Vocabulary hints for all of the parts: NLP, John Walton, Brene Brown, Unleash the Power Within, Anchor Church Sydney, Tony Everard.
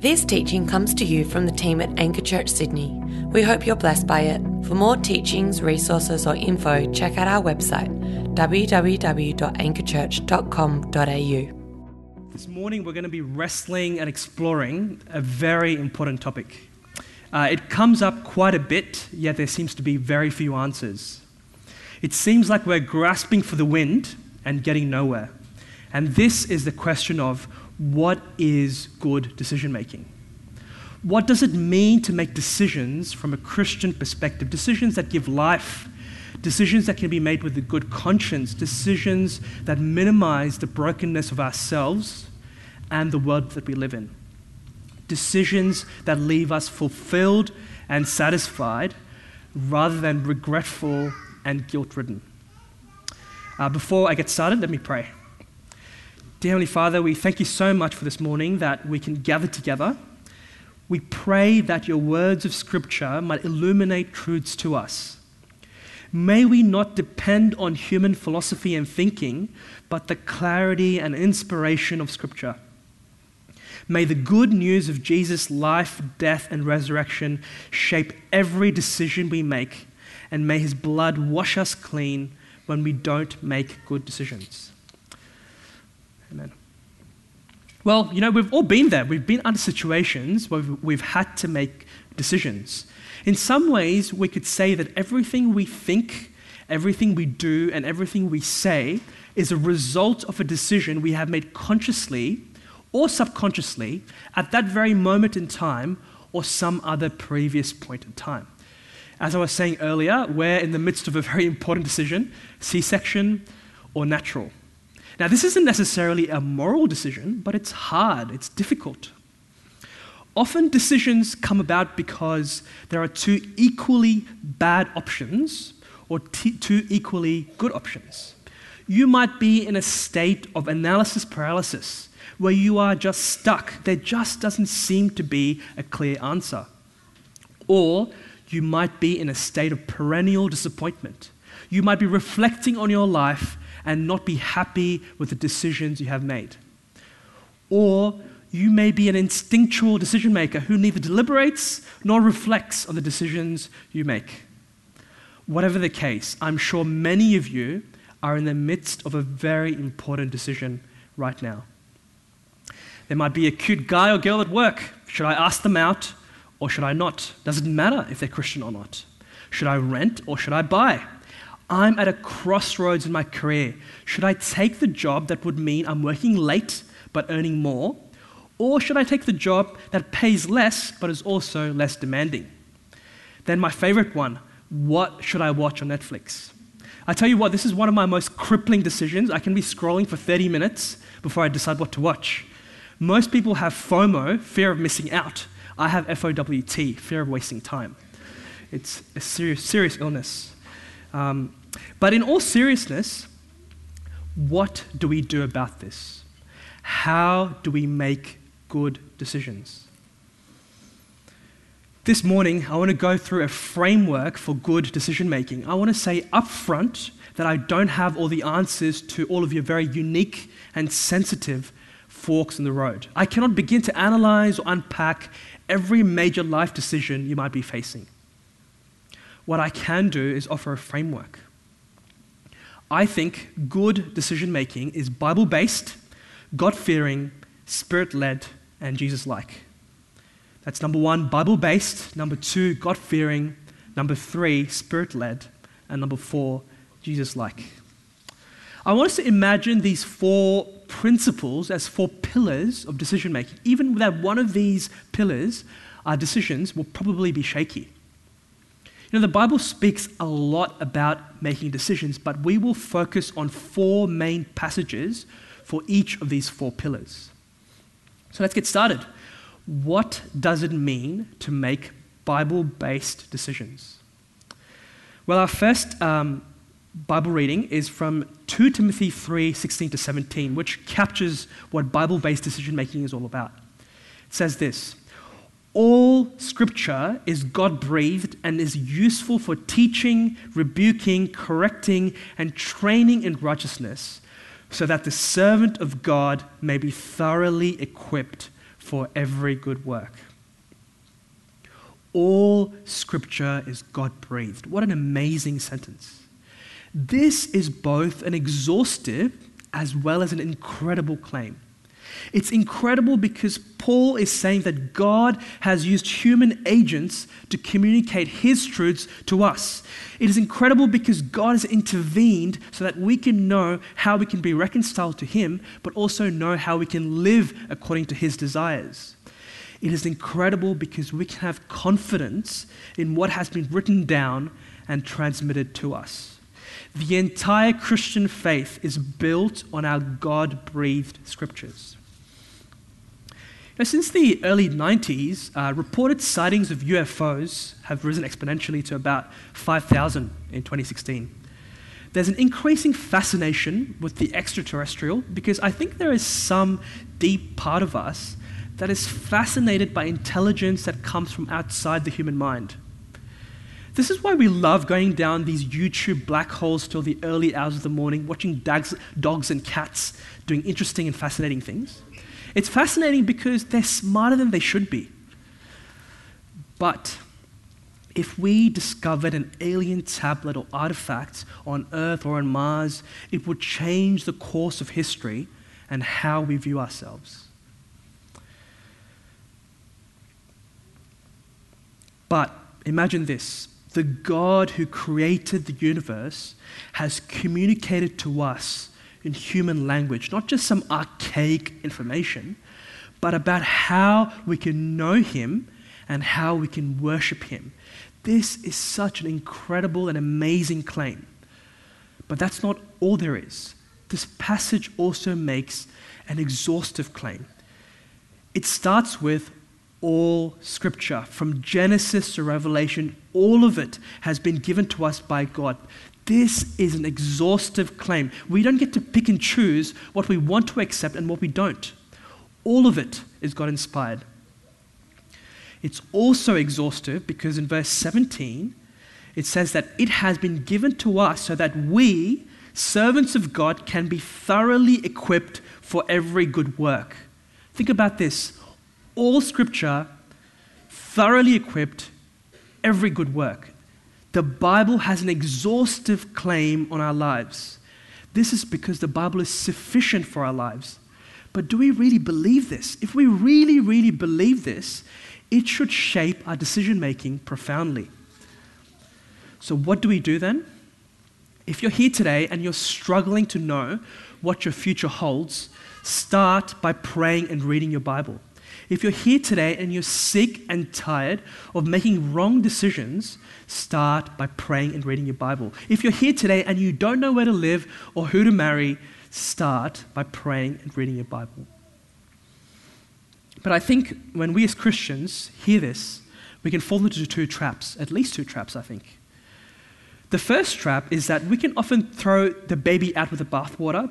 This teaching comes to you from the team at Anchor Church Sydney. We hope you're blessed by it. For more teachings, resources or info, check out our website www.anchorchurch.com.au. This morning we're going to be wrestling and exploring a very important topic. It comes up quite a bit, yet there seems to be very few answers. It seems like we're grasping for the wind and getting nowhere. And this is the question of, what is good decision-making? What does it mean to make decisions from a Christian perspective? Decisions that give life, decisions that can be made with a good conscience, decisions that minimize the brokenness of ourselves and the world that we live in. Decisions that leave us fulfilled and satisfied rather than regretful and guilt-ridden. Before I get started, let me pray. Dear Heavenly Father, we thank you so much for this morning that we can gather together. We pray that your words of Scripture might illuminate truths to us. May we not depend on human philosophy and thinking, but the clarity and inspiration of Scripture. May the good news of Jesus' life, death, and resurrection shape every decision we make, and may his blood wash us clean when we don't make good decisions. Amen. Well, we've all been there. We've been under situations where we've had to make decisions. In some ways, we could say that everything we think, everything we do, and everything we say is a result of a decision we have made consciously or subconsciously at that very moment in time or some other previous point in time. As I was saying earlier, we're in the midst of a very important decision, C-section or natural. Now, this isn't necessarily a moral decision, but it's hard, it's difficult. Often decisions come about because there are two equally bad options or two equally good options. You might be in a state of analysis paralysis where you are just stuck. There just doesn't seem to be a clear answer. Or you might be in a state of perennial disappointment. You might be reflecting on your life and not be happy with the decisions you have made. Or you may be an instinctual decision maker who neither deliberates nor reflects on the decisions you make. Whatever the case, I'm sure many of you are in the midst of a very important decision right now. There might be a cute guy or girl at work. Should I ask them out or should I not? Doesn't matter if they're Christian or not. Should I rent or should I buy? I'm at a crossroads in my career. Should I take the job that would mean I'm working late but earning more? Or should I take the job that pays less but is also less demanding? Then my favorite one, what should I watch on Netflix? I tell you what, this is one of my most crippling decisions. I can be scrolling for 30 minutes before I decide what to watch. Most people have FOMO, fear of missing out. I have FOWT, fear of wasting time. It's a serious illness. But in all seriousness, what do we do about this? How do we make good decisions? This morning, I want to go through a framework for good decision-making. I want to say up front that I don't have all the answers to all of your very unique and sensitive forks in the road. I cannot begin to analyze or unpack every major life decision you might be facing. What I can do is offer a framework. I think good decision-making is Bible-based, God-fearing, Spirit-led, and Jesus-like. That's number one, Bible-based, number two, God-fearing, number three, Spirit-led, and number four, Jesus-like. I want us to imagine these four principles as four pillars of decision-making. Even without one of these pillars, our decisions will probably be shaky. The Bible speaks a lot about making decisions, but we will focus on four main passages for each of these four pillars. So let's get started. What does it mean to make Bible-based decisions? Well, our first Bible reading is from 2 Timothy 3:16-17, which captures what Bible-based decision-making is all about. It says this, all Scripture is God-breathed and is useful for teaching, rebuking, correcting, and training in righteousness, so that the servant of God may be thoroughly equipped for every good work. All Scripture is God-breathed. What an amazing sentence. This is both an exhaustive as well as an incredible claim. It's incredible because Paul is saying that God has used human agents to communicate his truths to us. It is incredible because God has intervened so that we can know how we can be reconciled to him, but also know how we can live according to his desires. It is incredible because we can have confidence in what has been written down and transmitted to us. The entire Christian faith is built on our God-breathed scriptures. Now, since the early 90s, reported sightings of UFOs have risen exponentially to about 5,000 in 2016. There's an increasing fascination with the extraterrestrial because I think there is some deep part of us that is fascinated by intelligence that comes from outside the human mind. This is why we love going down these YouTube black holes till the early hours of the morning, watching dogs and cats doing interesting and fascinating things. It's fascinating because they're smarter than they should be. But if we discovered an alien tablet or artifact on Earth or on Mars, it would change the course of history and how we view ourselves. But imagine this. The God who created the universe has communicated to us in human language, not just some archaic information, but about how we can know him and how we can worship him. This is such an incredible and amazing claim. But that's not all there is. This passage also makes an exhaustive claim. It starts with all Scripture, from Genesis to Revelation, all of it has been given to us by God. This is an exhaustive claim. We don't get to pick and choose what we want to accept and what we don't. All of it is God-inspired. It's also exhaustive because in verse 17, it says that it has been given to us so that we, servants of God, can be thoroughly equipped for every good work. Think about this. All Scripture, thoroughly equipped, every good work. The Bible has an exhaustive claim on our lives. This is because the Bible is sufficient for our lives. But do we really believe this? If we really, really believe this, it should shape our decision-making profoundly. So what do we do then? If you're here today and you're struggling to know what your future holds, start by praying and reading your Bible. If you're here today and you're sick and tired of making wrong decisions, start by praying and reading your Bible. If you're here today and you don't know where to live or who to marry, start by praying and reading your Bible. But I think when we as Christians hear this, we can fall into two traps, at least two traps, I think. The first trap is that we can often throw the baby out with the bathwater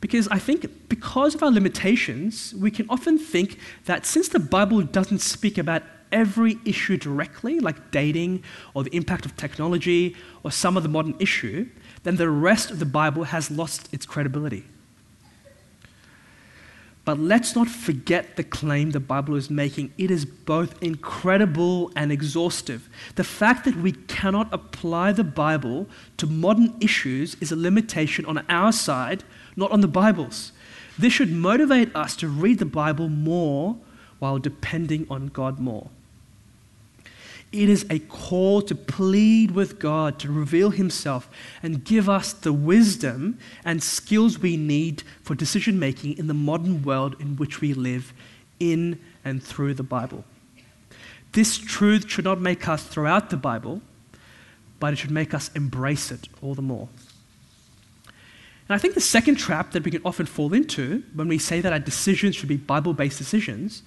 because I think because of our limitations, we can often think that since the Bible doesn't speak about every issue directly, like dating or the impact of technology or some other modern issue, then the rest of the Bible has lost its credibility. But let's not forget the claim the Bible is making. It is both incredible and exhaustive. The fact that we cannot apply the Bible to modern issues is a limitation on our side, not on the Bible's. This should motivate us to read the Bible more while depending on God more. It is a call to plead with God to reveal himself and give us the wisdom and skills we need for decision-making in the modern world in which we live, in and through the Bible. This truth should not make us throw out the Bible, but it should make us embrace it all the more. And I think the second trap that we can often fall into when we say that our decisions should be Bible-based decisions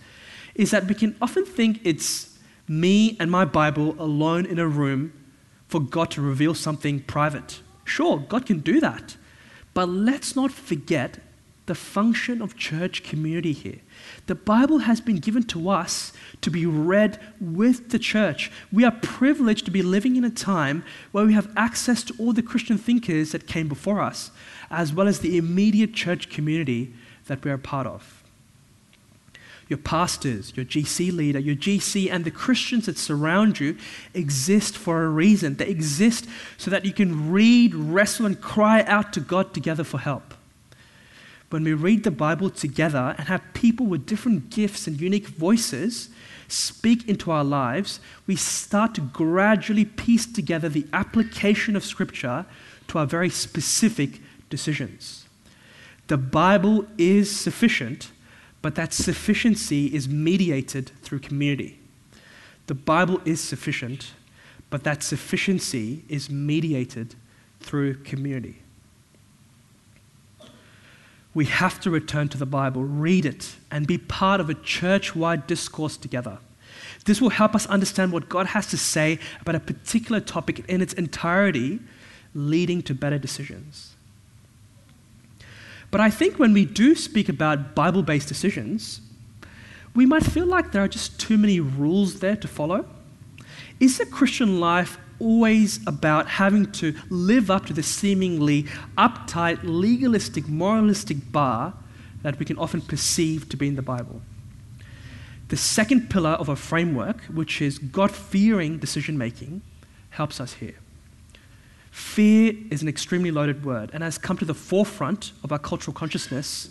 is that we can often think it's me and my Bible alone in a room for God to reveal something private. Sure, God can do that, but let's not forget the function of church community here. The Bible has been given to us to be read with the church. We are privileged to be living in a time where we have access to all the Christian thinkers that came before us, as well as the immediate church community that we are a part of. your pastors, your GC leader, your GC and the Christians that surround you exist for a reason. They exist so that you can read, wrestle, and cry out to God together for help. When we read the Bible together and have people with different gifts and unique voices speak into our lives, we start to gradually piece together the application of Scripture to our very specific decisions. The Bible is sufficient, but that sufficiency is mediated through community. The Bible is sufficient, but that sufficiency is mediated through community. We have to return to the Bible, read it, and be part of a church-wide discourse together. This will help us understand what God has to say about a particular topic in its entirety, leading to better decisions. But I think when we do speak about Bible-based decisions, we might feel like there are just too many rules there to follow. Is the Christian life always about having to live up to the seemingly uptight, legalistic, moralistic bar that we can often perceive to be in the Bible? The second pillar of our framework, which is God-fearing decision-making, helps us here. Fear is an extremely loaded word and has come to the forefront of our cultural consciousness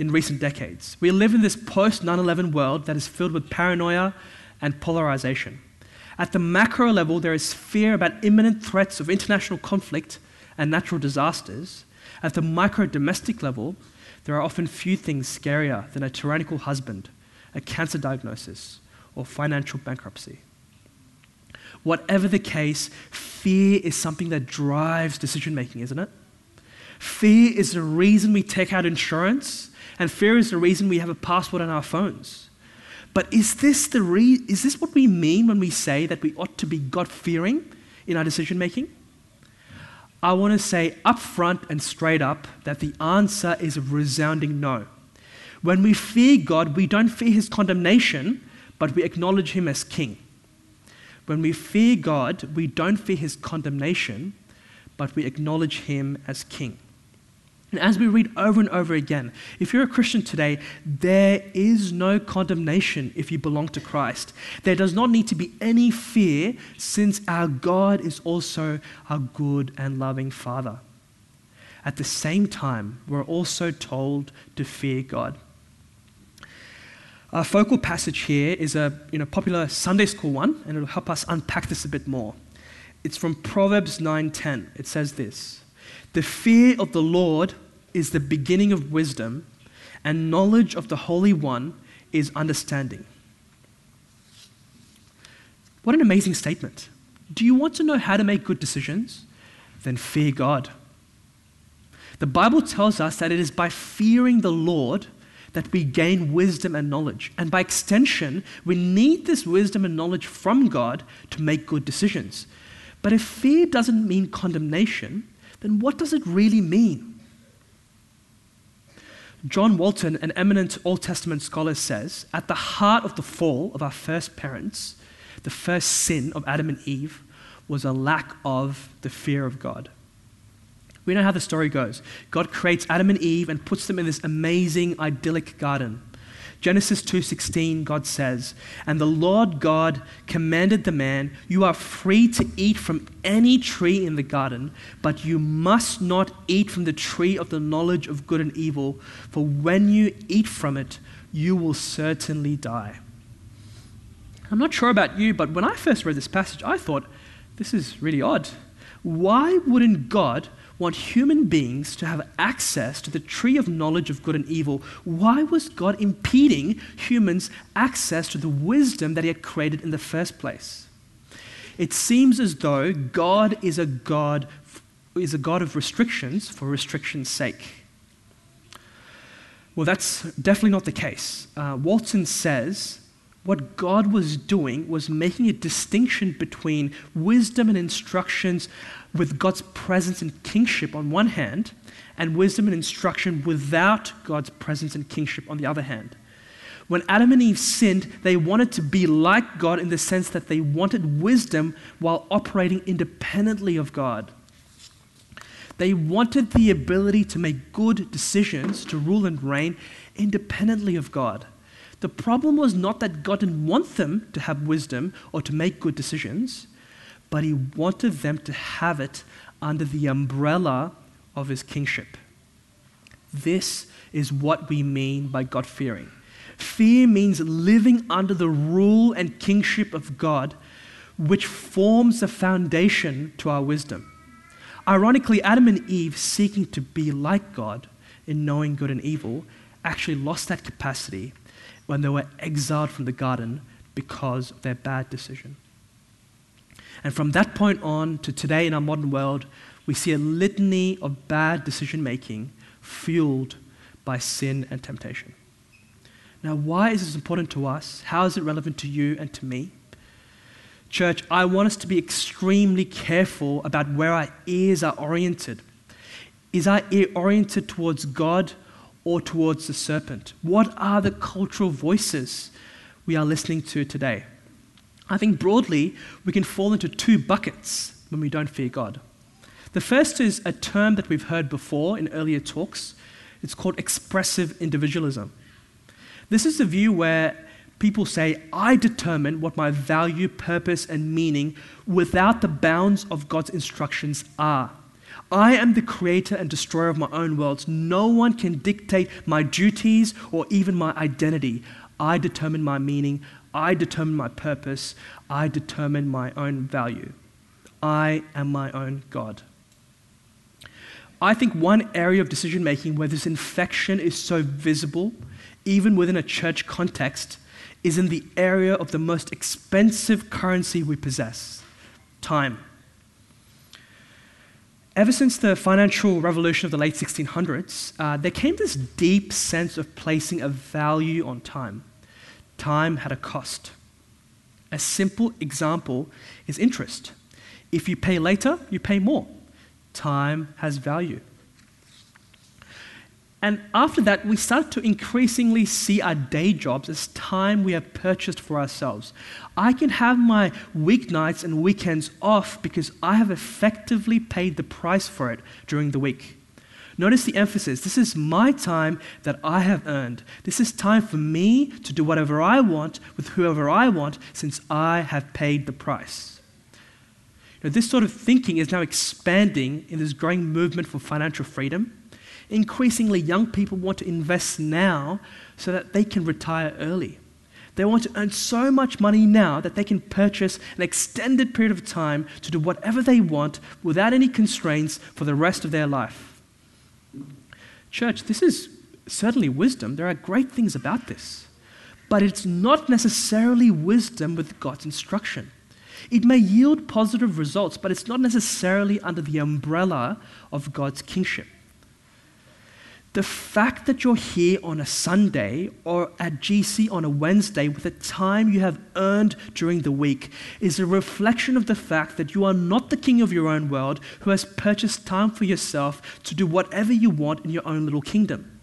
in recent decades. We live in this post-9/11 world that is filled with paranoia and polarization. At the macro level, there is fear about imminent threats of international conflict and natural disasters. At the micro-domestic level, there are often few things scarier than a tyrannical husband, a cancer diagnosis, or financial bankruptcy. Whatever the case, fear is something that drives decision-making, isn't it? Fear is the reason we take out insurance, and fear is the reason we have a password on our phones. But is this what we mean when we say that we ought to be God-fearing in our decision-making? I want to say up front and straight up that the answer is a resounding no. When we fear God, we don't fear his condemnation, but we acknowledge him as king. When we fear God, we don't fear his condemnation, but we acknowledge him as king. And as we read over and over again, if you're a Christian today, there is no condemnation if you belong to Christ. There does not need to be any fear, since our God is also our good and loving Father. At the same time, we're also told to fear God. Our focal passage here is a popular Sunday school one, and it'll help us unpack this a bit more. It's from Proverbs 9:10. It says this: "The fear of the Lord is the beginning of wisdom, and knowledge of the Holy One is understanding." What an amazing statement. Do you want to know how to make good decisions? Then fear God. The Bible tells us that it is by fearing the Lord that we gain wisdom and knowledge. And by extension, we need this wisdom and knowledge from God to make good decisions. But if fear doesn't mean condemnation, then what does it really mean? John Walton, an eminent Old Testament scholar, says, "At the heart of the fall of our first parents, the first sin of Adam and Eve, was a lack of the fear of God." We know how the story goes. God creates Adam and Eve and puts them in this amazing, idyllic garden. Genesis 2:16, God says, "And the Lord God commanded the man, 'You are free to eat from any tree in the garden, but you must not eat from the tree of the knowledge of good and evil, for when you eat from it, you will certainly die.'" I'm not sure about you, but when I first read this passage, I thought, this is really odd. Why wouldn't God want human beings to have access to the tree of knowledge of good and evil? Why was God impeding humans' access to the wisdom that he had created in the first place? It seems as though God is a God of restrictions for restriction's sake. Well, that's definitely not the case. Walton says, what God was doing was making a distinction between wisdom and instructions with God's presence and kingship on one hand, and wisdom and instruction without God's presence and kingship on the other hand. When Adam and Eve sinned, they wanted to be like God in the sense that they wanted wisdom while operating independently of God. They wanted the ability to make good decisions, to rule and reign independently of God. The problem was not that God didn't want them to have wisdom or to make good decisions, but he wanted them to have it under the umbrella of his kingship. This is what we mean by God-fearing. Fear means living under the rule and kingship of God, which forms the foundation to our wisdom. Ironically, Adam and Eve, seeking to be like God in knowing good and evil, actually lost that capacity when they were exiled from the garden because of their bad decision. And from that point on to today in our modern world, we see a litany of bad decision-making fueled by sin and temptation. Now, why is this important to us? How is it relevant to you and to me? Church, I want us to be extremely careful about where our ears are oriented. Is our ear oriented towards God or towards the serpent? What are the cultural voices we are listening to today? I think broadly, we can fall into two buckets when we don't fear God. The first is a term that we've heard before in earlier talks. It's called expressive individualism. This is the view where people say, I determine what my value, purpose, and meaning without the bounds of God's instructions are. I am the creator and destroyer of my own worlds. No one can dictate my duties or even my identity. I determine my meaning. I determine my purpose. I determine my own value. I am my own God. I think one area of decision-making where this infection is so visible, even within a church context, is in the area of the most expensive currency we possess, time. Ever since the financial revolution of the late 1600s, there came this deep sense of placing a value on time. Time had a cost. A simple example is interest. If you pay later, you pay more. Time has value. And after that, we started to increasingly see our day jobs as time we have purchased for ourselves. I can have my weeknights and weekends off because I have effectively paid the price for it during the week. Notice the emphasis. This is my time that I have earned. This is time for me to do whatever I want with whoever I want since I have paid the price. Now, this sort of thinking is now expanding in this growing movement for financial freedom. Increasingly, young people want to invest now so that they can retire early. They want to earn so much money now that they can purchase an extended period of time to do whatever they want without any constraints for the rest of their life. Church, this is certainly wisdom. There are great things about this. But it's not necessarily wisdom with God's instruction. It may yield positive results, but it's not necessarily under the umbrella of God's kingship. The fact that you're here on a Sunday or at GC on a Wednesday with the time you have earned during the week is a reflection of the fact that you are not the king of your own world who has purchased time for yourself to do whatever you want in your own little kingdom.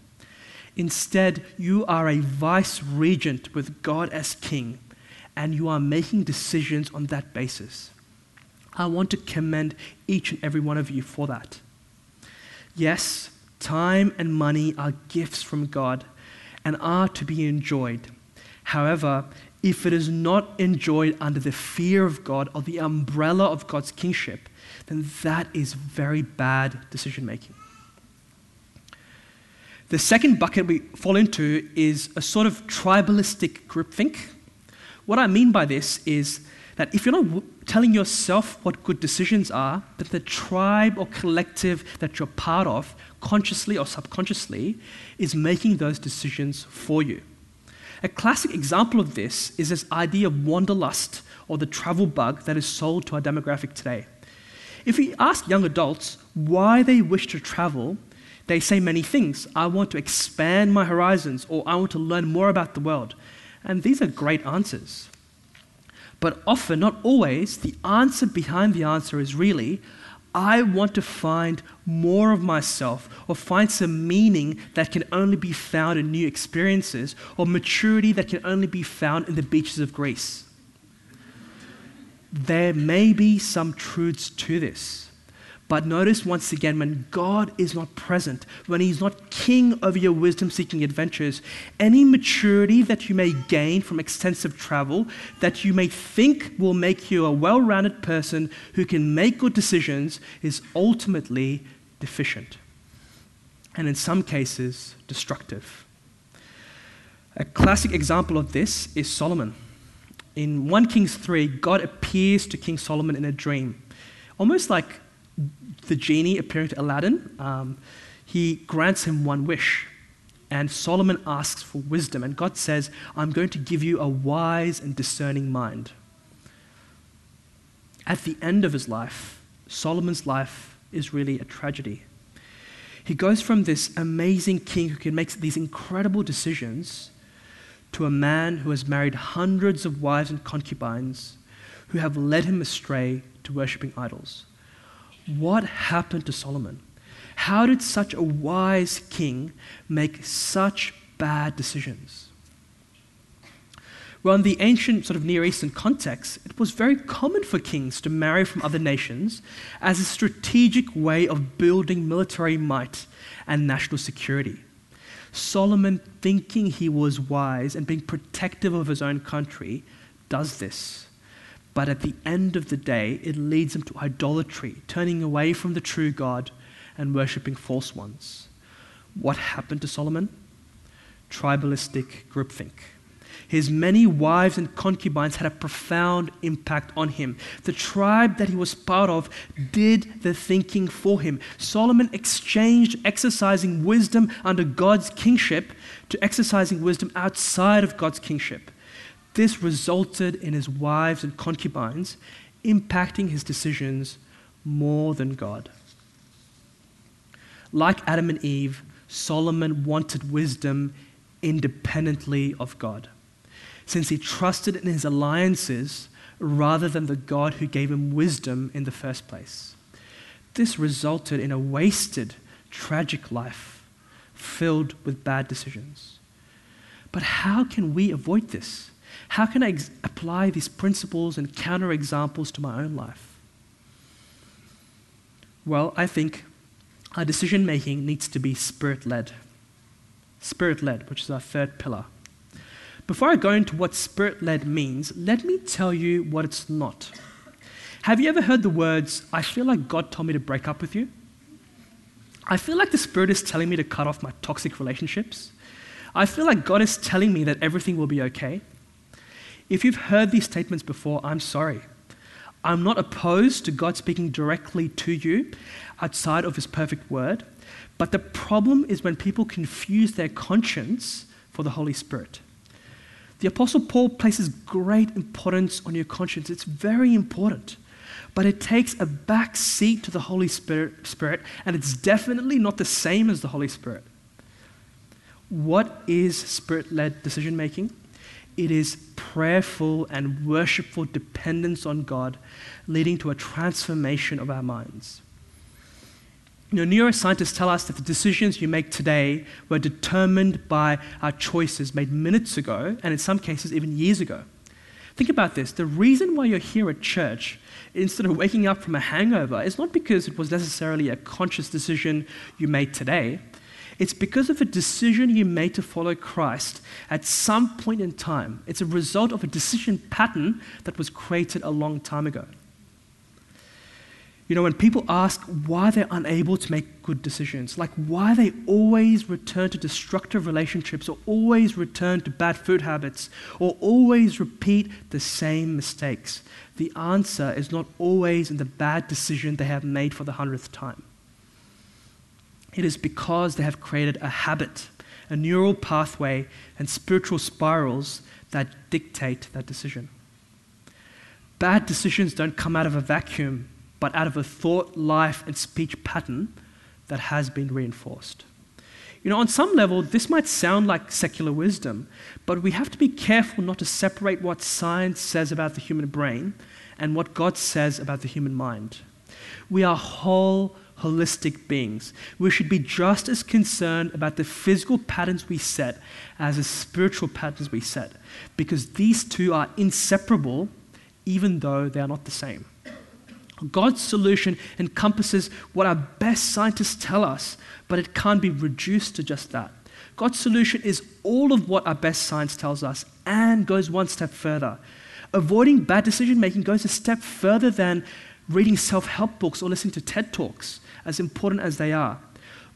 Instead, you are a vice regent with God as king, and you are making decisions on that basis. I want to commend each and every one of you for that. Yes, time and money are gifts from God and are to be enjoyed. However, if it is not enjoyed under the fear of God or the umbrella of God's kingship, then that is very bad decision-making. The second bucket we fall into is a sort of tribalistic groupthink. What I mean by this is that if you're not telling yourself what good decisions are, that the tribe or collective that you're part of, consciously or subconsciously, is making those decisions for you. A classic example of this is this idea of wanderlust, or the travel bug that is sold to our demographic today. If you ask young adults why they wish to travel, they say many things. I want to expand my horizons, or I want to learn more about the world. And these are great answers. But often, not always, the answer behind the answer is really, I want to find more of myself or find some meaning that can only be found in new experiences or maturity that can only be found in the beaches of Greece. There may be some truths to this, But notice once again, when God is not present, when he's not king over your wisdom-seeking adventures, any maturity that you may gain from extensive travel that you may think will make you a well-rounded person who can make good decisions is ultimately deficient, and in some cases, destructive. A classic example of this is Solomon. In 1 Kings 3, God appears to King Solomon in a dream, almost like the genie appearing to Aladdin. He grants him one wish, and Solomon asks for wisdom, and God says, I'm going to give you a wise and discerning mind. At the end of his life, Solomon's life is really a tragedy. He goes from this amazing king who can make these incredible decisions to a man who has married hundreds of wives and concubines who have led him astray to worshipping idols. What happened to Solomon? How did such a wise king make such bad decisions? Well, in the ancient sort of Near Eastern context, it was very common for kings to marry from other nations as a strategic way of building military might and national security. Solomon, thinking he was wise and being protective of his own country, does this. But at the end of the day, it leads him to idolatry, turning away from the true God and worshipping false ones. What happened to Solomon? Tribalistic groupthink. His many wives and concubines had a profound impact on him. The tribe that he was part of did the thinking for him. Solomon exchanged exercising wisdom under God's kingship to exercising wisdom outside of God's kingship. This resulted in his wives and concubines impacting his decisions more than God. Like Adam and Eve, Solomon wanted wisdom independently of God, since he trusted in his alliances rather than the God who gave him wisdom in the first place. This resulted in a wasted, tragic life filled with bad decisions. But how can we avoid this? How can I apply these principles and counterexamples to my own life? Well, I think our decision-making needs to be Spirit-led. Spirit-led, which is our third pillar. Before I go into what Spirit-led means, let me tell you what it's not. Have you ever heard the words, I feel like God told me to break up with you? I feel like the Spirit is telling me to cut off my toxic relationships. I feel like God is telling me that everything will be okay. If you've heard these statements before, I'm sorry. I'm not opposed to God speaking directly to you outside of his perfect word, but the problem is when people confuse their conscience for the Holy Spirit. The Apostle Paul places great importance on your conscience. It's very important, but it takes a back seat to the Holy Spirit, and it's definitely not the same as the Holy Spirit. What is Spirit-led decision-making? It is prayerful and worshipful dependence on God, leading to a transformation of our minds. You know, neuroscientists tell us that the decisions you make today were determined by our choices made minutes ago, and in some cases, even years ago. Think about this. The reason why you're here at church, instead of waking up from a hangover, is not because it was necessarily a conscious decision you made today. It's because of a decision you made to follow Christ at some point in time. It's a result of a decision pattern that was created a long time ago. You know, when people ask why they're unable to make good decisions, like why they always return to destructive relationships or always return to bad food habits or always repeat the same mistakes, the answer is not always in the bad decision they have made for the 100th time. It is because they have created a habit, a neural pathway, and spiritual spirals that dictate that decision. Bad decisions don't come out of a vacuum, but out of a thought, life, and speech pattern that has been reinforced. You know, on some level, this might sound like secular wisdom, but we have to be careful not to separate what science says about the human brain and what God says about the human mind. We are whole, holistic beings. We should be just as concerned about the physical patterns we set as the spiritual patterns we set, because these two are inseparable, even though they are not the same. God's solution encompasses what our best scientists tell us, but it can't be reduced to just that. God's solution is all of what our best science tells us and goes one step further. Avoiding bad decision-making goes a step further than reading self-help books or listening to TED Talks, as important as they are.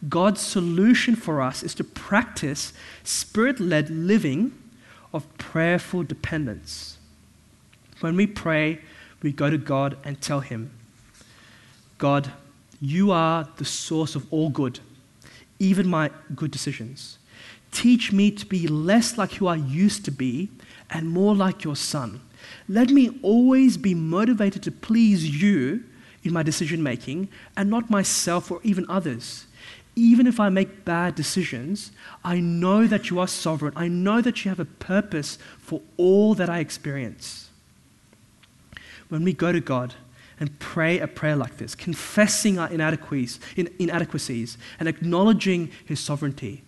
God's solution for us is to practice Spirit-led living of prayerful dependence. When we pray, we go to God and tell Him, God, you are the source of all good, even my good decisions. Teach me to be less like who I used to be and more like your Son. Let me always be motivated to please you in my decision-making and not myself or even others. Even if I make bad decisions, I know that you are sovereign. I know that you have a purpose for all that I experience. When we go to God and pray a prayer like this, confessing our inadequacies and acknowledging His sovereignty,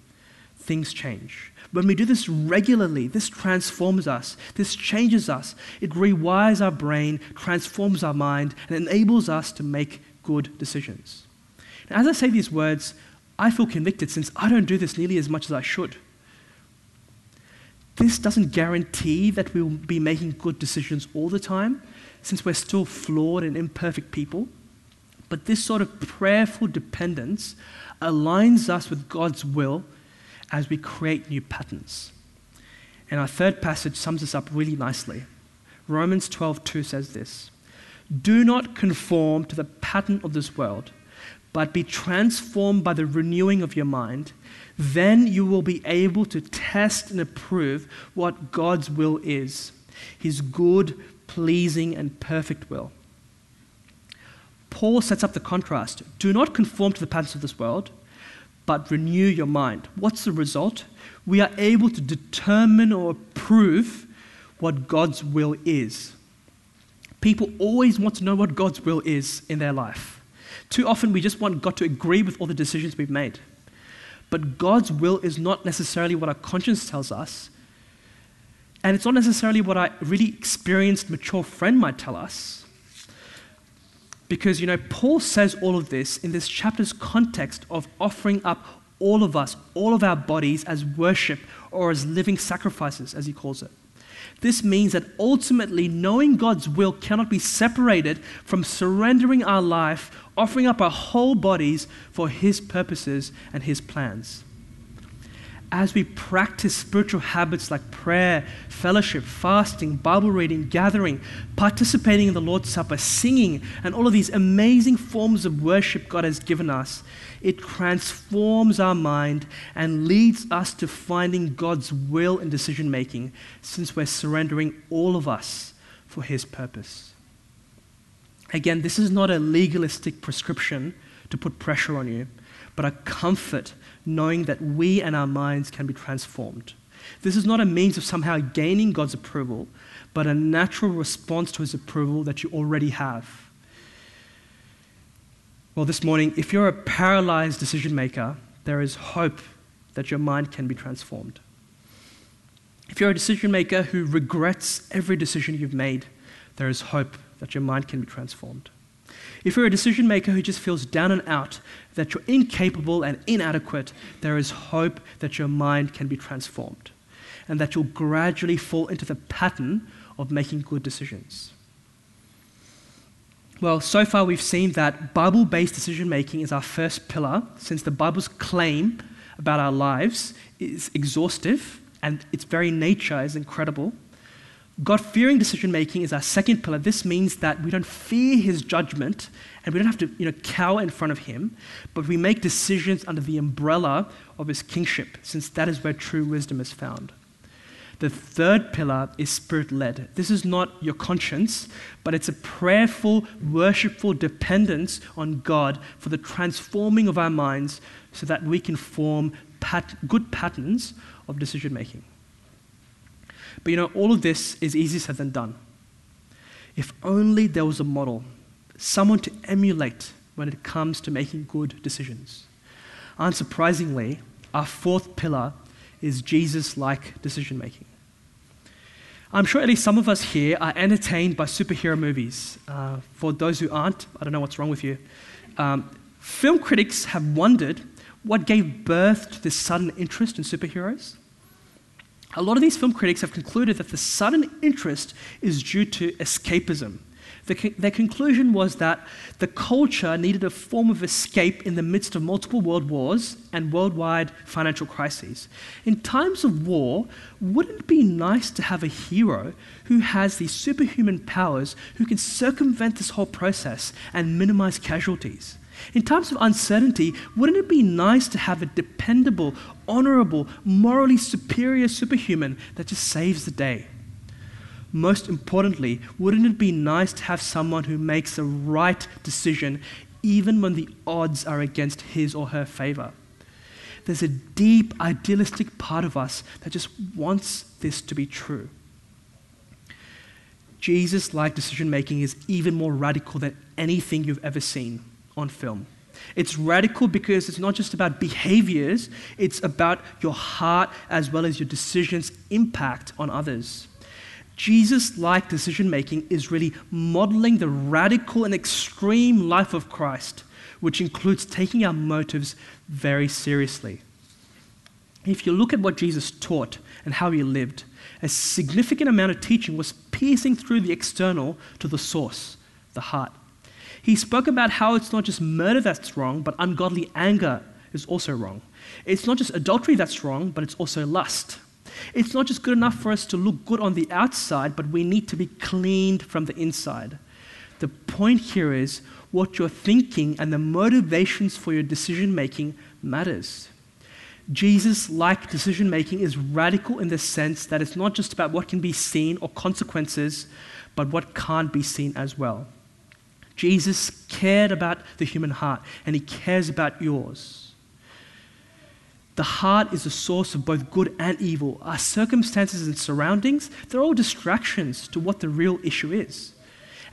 things change. When we do this regularly, this transforms us, this changes us. It rewires our brain, transforms our mind, and enables us to make good decisions. Now, as I say these words, I feel convicted since I don't do this nearly as much as I should. This doesn't guarantee that we will be making good decisions all the time, since we're still flawed and imperfect people. But this sort of prayerful dependence aligns us with God's will as we create new patterns. And our third passage sums this up really nicely. Romans 12:2 says this, "Do not conform to the pattern of this world, but be transformed by the renewing of your mind. Then you will be able to test and approve what God's will is, His good, pleasing, and perfect will." Paul sets up the contrast. Do not conform to the patterns of this world, but renew your mind. What's the result? We are able to determine or approve what God's will is. People always want to know what God's will is in their life. Too often we just want God to agree with all the decisions we've made. But God's will is not necessarily what our conscience tells us, and it's not necessarily what a really experienced, mature friend might tell us. Because, Paul says all of this in this chapter's context of offering up all of us, all of our bodies as worship or as living sacrifices, as he calls it. This means that ultimately knowing God's will cannot be separated from surrendering our life, offering up our whole bodies for His purposes and His plans. As we practice spiritual habits like prayer, fellowship, fasting, Bible reading, gathering, participating in the Lord's Supper, singing, and all of these amazing forms of worship God has given us, it transforms our mind and leads us to finding God's will in decision-making, since we're surrendering all of us for His purpose. Again, this is not a legalistic prescription to put pressure on you, but a comfort knowing that we and our minds can be transformed. This is not a means of somehow gaining God's approval, but a natural response to His approval that you already have. Well, this morning, if you're a paralyzed decision maker, there is hope that your mind can be transformed. If you're a decision maker who regrets every decision you've made, there is hope that your mind can be transformed. If you're a decision maker who just feels down and out, that you're incapable and inadequate, there is hope that your mind can be transformed and that you'll gradually fall into the pattern of making good decisions. Well, so far we've seen that Bible-based decision-making is our first pillar, since the Bible's claim about our lives is exhaustive and its very nature is incredible. God-fearing decision-making is our second pillar. This means that we don't fear His judgment and we don't have to cower in front of Him, but we make decisions under the umbrella of His kingship, since that is where true wisdom is found. The third pillar is Spirit-led. This is not your conscience, but it's a prayerful, worshipful dependence on God for the transforming of our minds so that we can form good patterns of decision-making. But all of this is easier said than done. If only there was a model, someone to emulate when it comes to making good decisions. Unsurprisingly, our fourth pillar is Jesus-like decision-making. I'm sure at least some of us here are entertained by superhero movies. For those who aren't, I don't know what's wrong with you. Film critics have wondered what gave birth to this sudden interest in superheroes. A lot of these film critics have concluded that the sudden interest is due to escapism. Their conclusion was that the culture needed a form of escape in the midst of multiple world wars and worldwide financial crises. In times of war, wouldn't it be nice to have a hero who has these superhuman powers who can circumvent this whole process and minimize casualties? In times of uncertainty, wouldn't it be nice to have a dependable, honorable, morally superior superhuman that just saves the day? Most importantly, wouldn't it be nice to have someone who makes the right decision even when the odds are against his or her favor? There's a deep idealistic part of us that just wants this to be true. Jesus-like decision-making is even more radical than anything you've ever seen on film. It's radical because it's not just about behaviors, it's about your heart as well as your decisions' impact on others. Jesus-like decision-making is really modeling the radical and extreme life of Christ, which includes taking our motives very seriously. If you look at what Jesus taught and how he lived, a significant amount of teaching was piercing through the external to the source, the heart. He spoke about how it's not just murder that's wrong, but ungodly anger is also wrong. It's not just adultery that's wrong, but it's also lust. It's not just good enough for us to look good on the outside, but we need to be cleaned from the inside. The point here is what you're thinking and the motivations for your decision-making matters. Jesus-like decision-making is radical in the sense that it's not just about what can be seen or consequences, but what can't be seen as well. Jesus cared about the human heart, and he cares about yours. The heart is the source of both good and evil. Our circumstances and surroundings, they're all distractions to what the real issue is.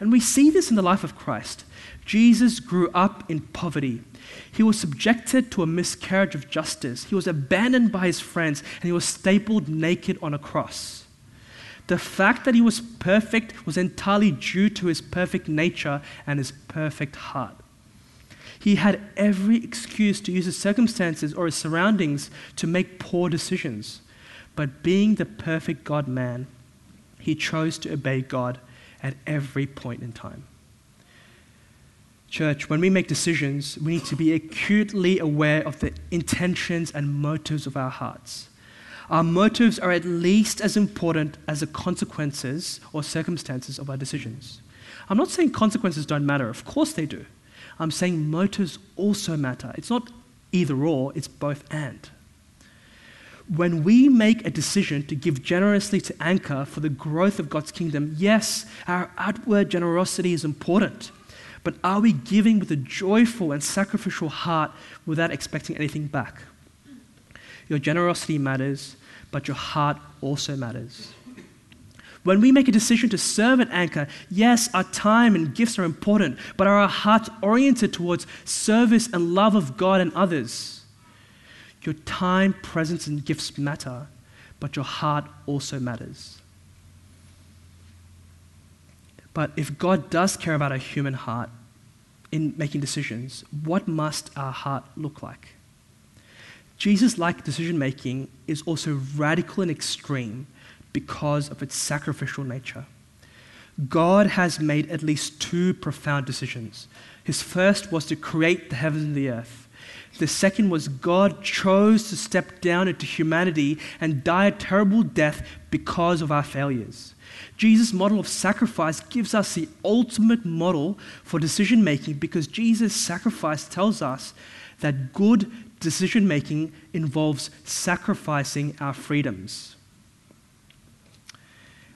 And we see this in the life of Christ. Jesus grew up in poverty. He was subjected to a miscarriage of justice. He was abandoned by his friends, and he was stapled naked on a cross. The fact that he was perfect was entirely due to his perfect nature and his perfect heart. He had every excuse to use his circumstances or his surroundings to make poor decisions. But being the perfect God-man, he chose to obey God at every point in time. Church, when we make decisions, we need to be acutely aware of the intentions and motives of our hearts. Our motives are at least as important as the consequences or circumstances of our decisions. I'm not saying consequences don't matter. Of course they do. I'm saying motives also matter. It's not either or, it's both and. When we make a decision to give generously to Anchor for the growth of God's kingdom, yes, our outward generosity is important, but are we giving with a joyful and sacrificial heart without expecting anything back? Your generosity matters, but your heart also matters. When we make a decision to serve at Anchor, yes, our time and gifts are important, but are our hearts oriented towards service and love of God and others? Your time, presence, and gifts matter, but your heart also matters. But if God does care about our human heart in making decisions, what must our heart look like? Jesus-like decision-making is also radical and extreme because of its sacrificial nature. God has made at least two profound decisions. His first was to create the heavens and the earth. The second was God chose to step down into humanity and die a terrible death because of our failures. Jesus' model of sacrifice gives us the ultimate model for decision-making because Jesus' sacrifice tells us that good decision-making involves sacrificing our freedoms.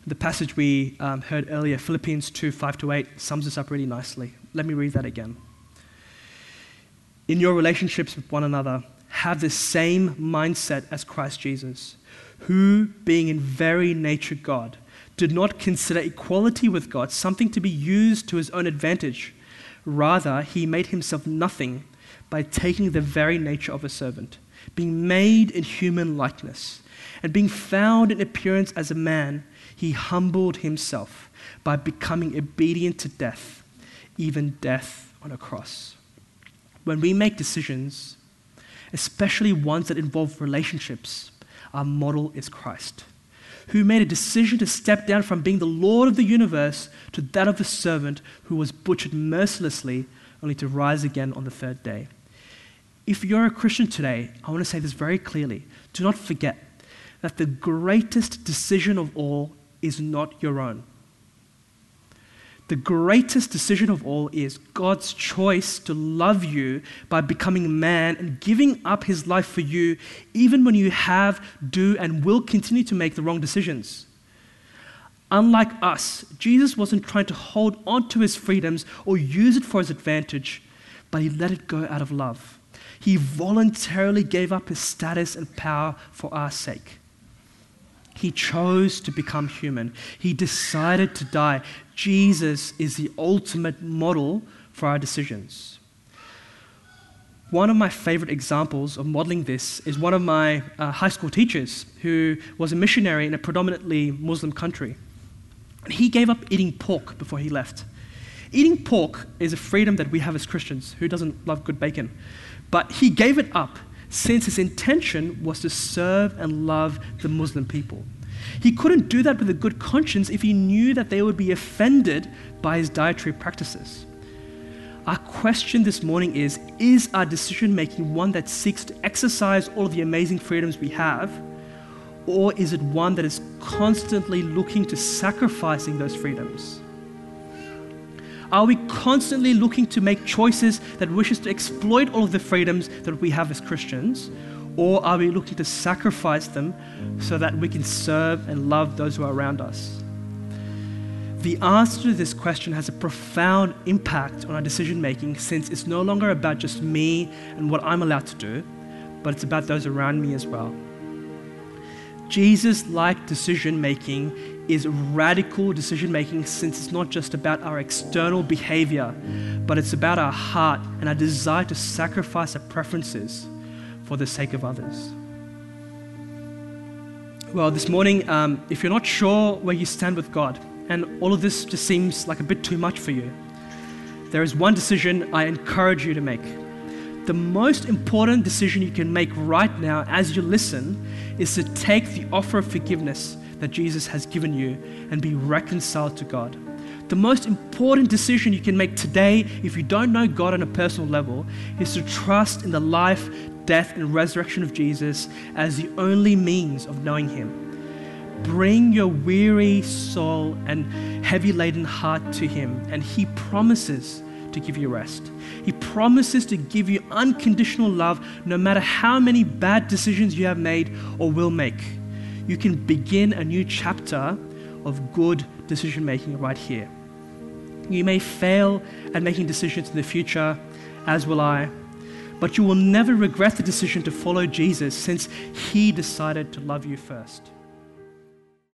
The passage we heard earlier, Philippians 2:5-8, sums this up really nicely. Let me read that again. In your relationships with one another, have the same mindset as Christ Jesus, who, being in very nature God, did not consider equality with God something to be used to his own advantage. Rather, he made himself nothing by taking the very nature of a servant, being made in human likeness, and being found in appearance as a man, he humbled himself by becoming obedient to death, even death on a cross. When we make decisions, especially ones that involve relationships, our model is Christ, who made a decision to step down from being the Lord of the universe to that of a servant who was butchered mercilessly only to rise again on the third day. If you're a Christian today, I want to say this very clearly. Do not forget that the greatest decision of all is not your own. The greatest decision of all is God's choice to love you by becoming man and giving up his life for you, even when you have, do, and will continue to make the wrong decisions. Unlike us, Jesus wasn't trying to hold on to his freedoms or use it for his advantage, but he let it go out of love. He voluntarily gave up his status and power for our sake. He chose to become human. He decided to die. Jesus is the ultimate model for our decisions. One of my favorite examples of modeling this is one of my high school teachers who was a missionary in a predominantly Muslim country. He gave up eating pork before he left. Eating pork is a freedom that we have as Christians. Who doesn't love good bacon? But he gave it up since his intention was to serve and love the Muslim people. He couldn't do that with a good conscience if he knew that they would be offended by his dietary practices. Our question this morning is our decision-making one that seeks to exercise all the amazing freedoms we have, or is it one that is constantly looking to sacrificing those freedoms? Are we constantly looking to make choices that wishes to exploit all of the freedoms that we have as Christians? Or are we looking to sacrifice them so that we can serve and love those who are around us? The answer to this question has a profound impact on our decision-making, since it's no longer about just me and what I'm allowed to do, but it's about those around me as well. Jesus-like decision-making is radical decision-making, since it's not just about our external behavior, but it's about our heart and our desire to sacrifice our preferences for the sake of others. Well, this morning, if you're not sure where you stand with God, and all of this just seems like a bit too much for you, there is one decision I encourage you to make. The most important decision you can make right now as you listen is to take the offer of forgiveness that Jesus has given you and be reconciled to God. The most important decision you can make today, if you don't know God on a personal level, is to trust in the life, death, and resurrection of Jesus as the only means of knowing Him. Bring your weary soul and heavy-laden heart to Him, and He promises to give you rest. He promises to give you unconditional love, no matter how many bad decisions you have made or will make. You can begin a new chapter of good decision-making right here. You may fail at making decisions in the future, as will I, but you will never regret the decision to follow Jesus, since He decided to love you first.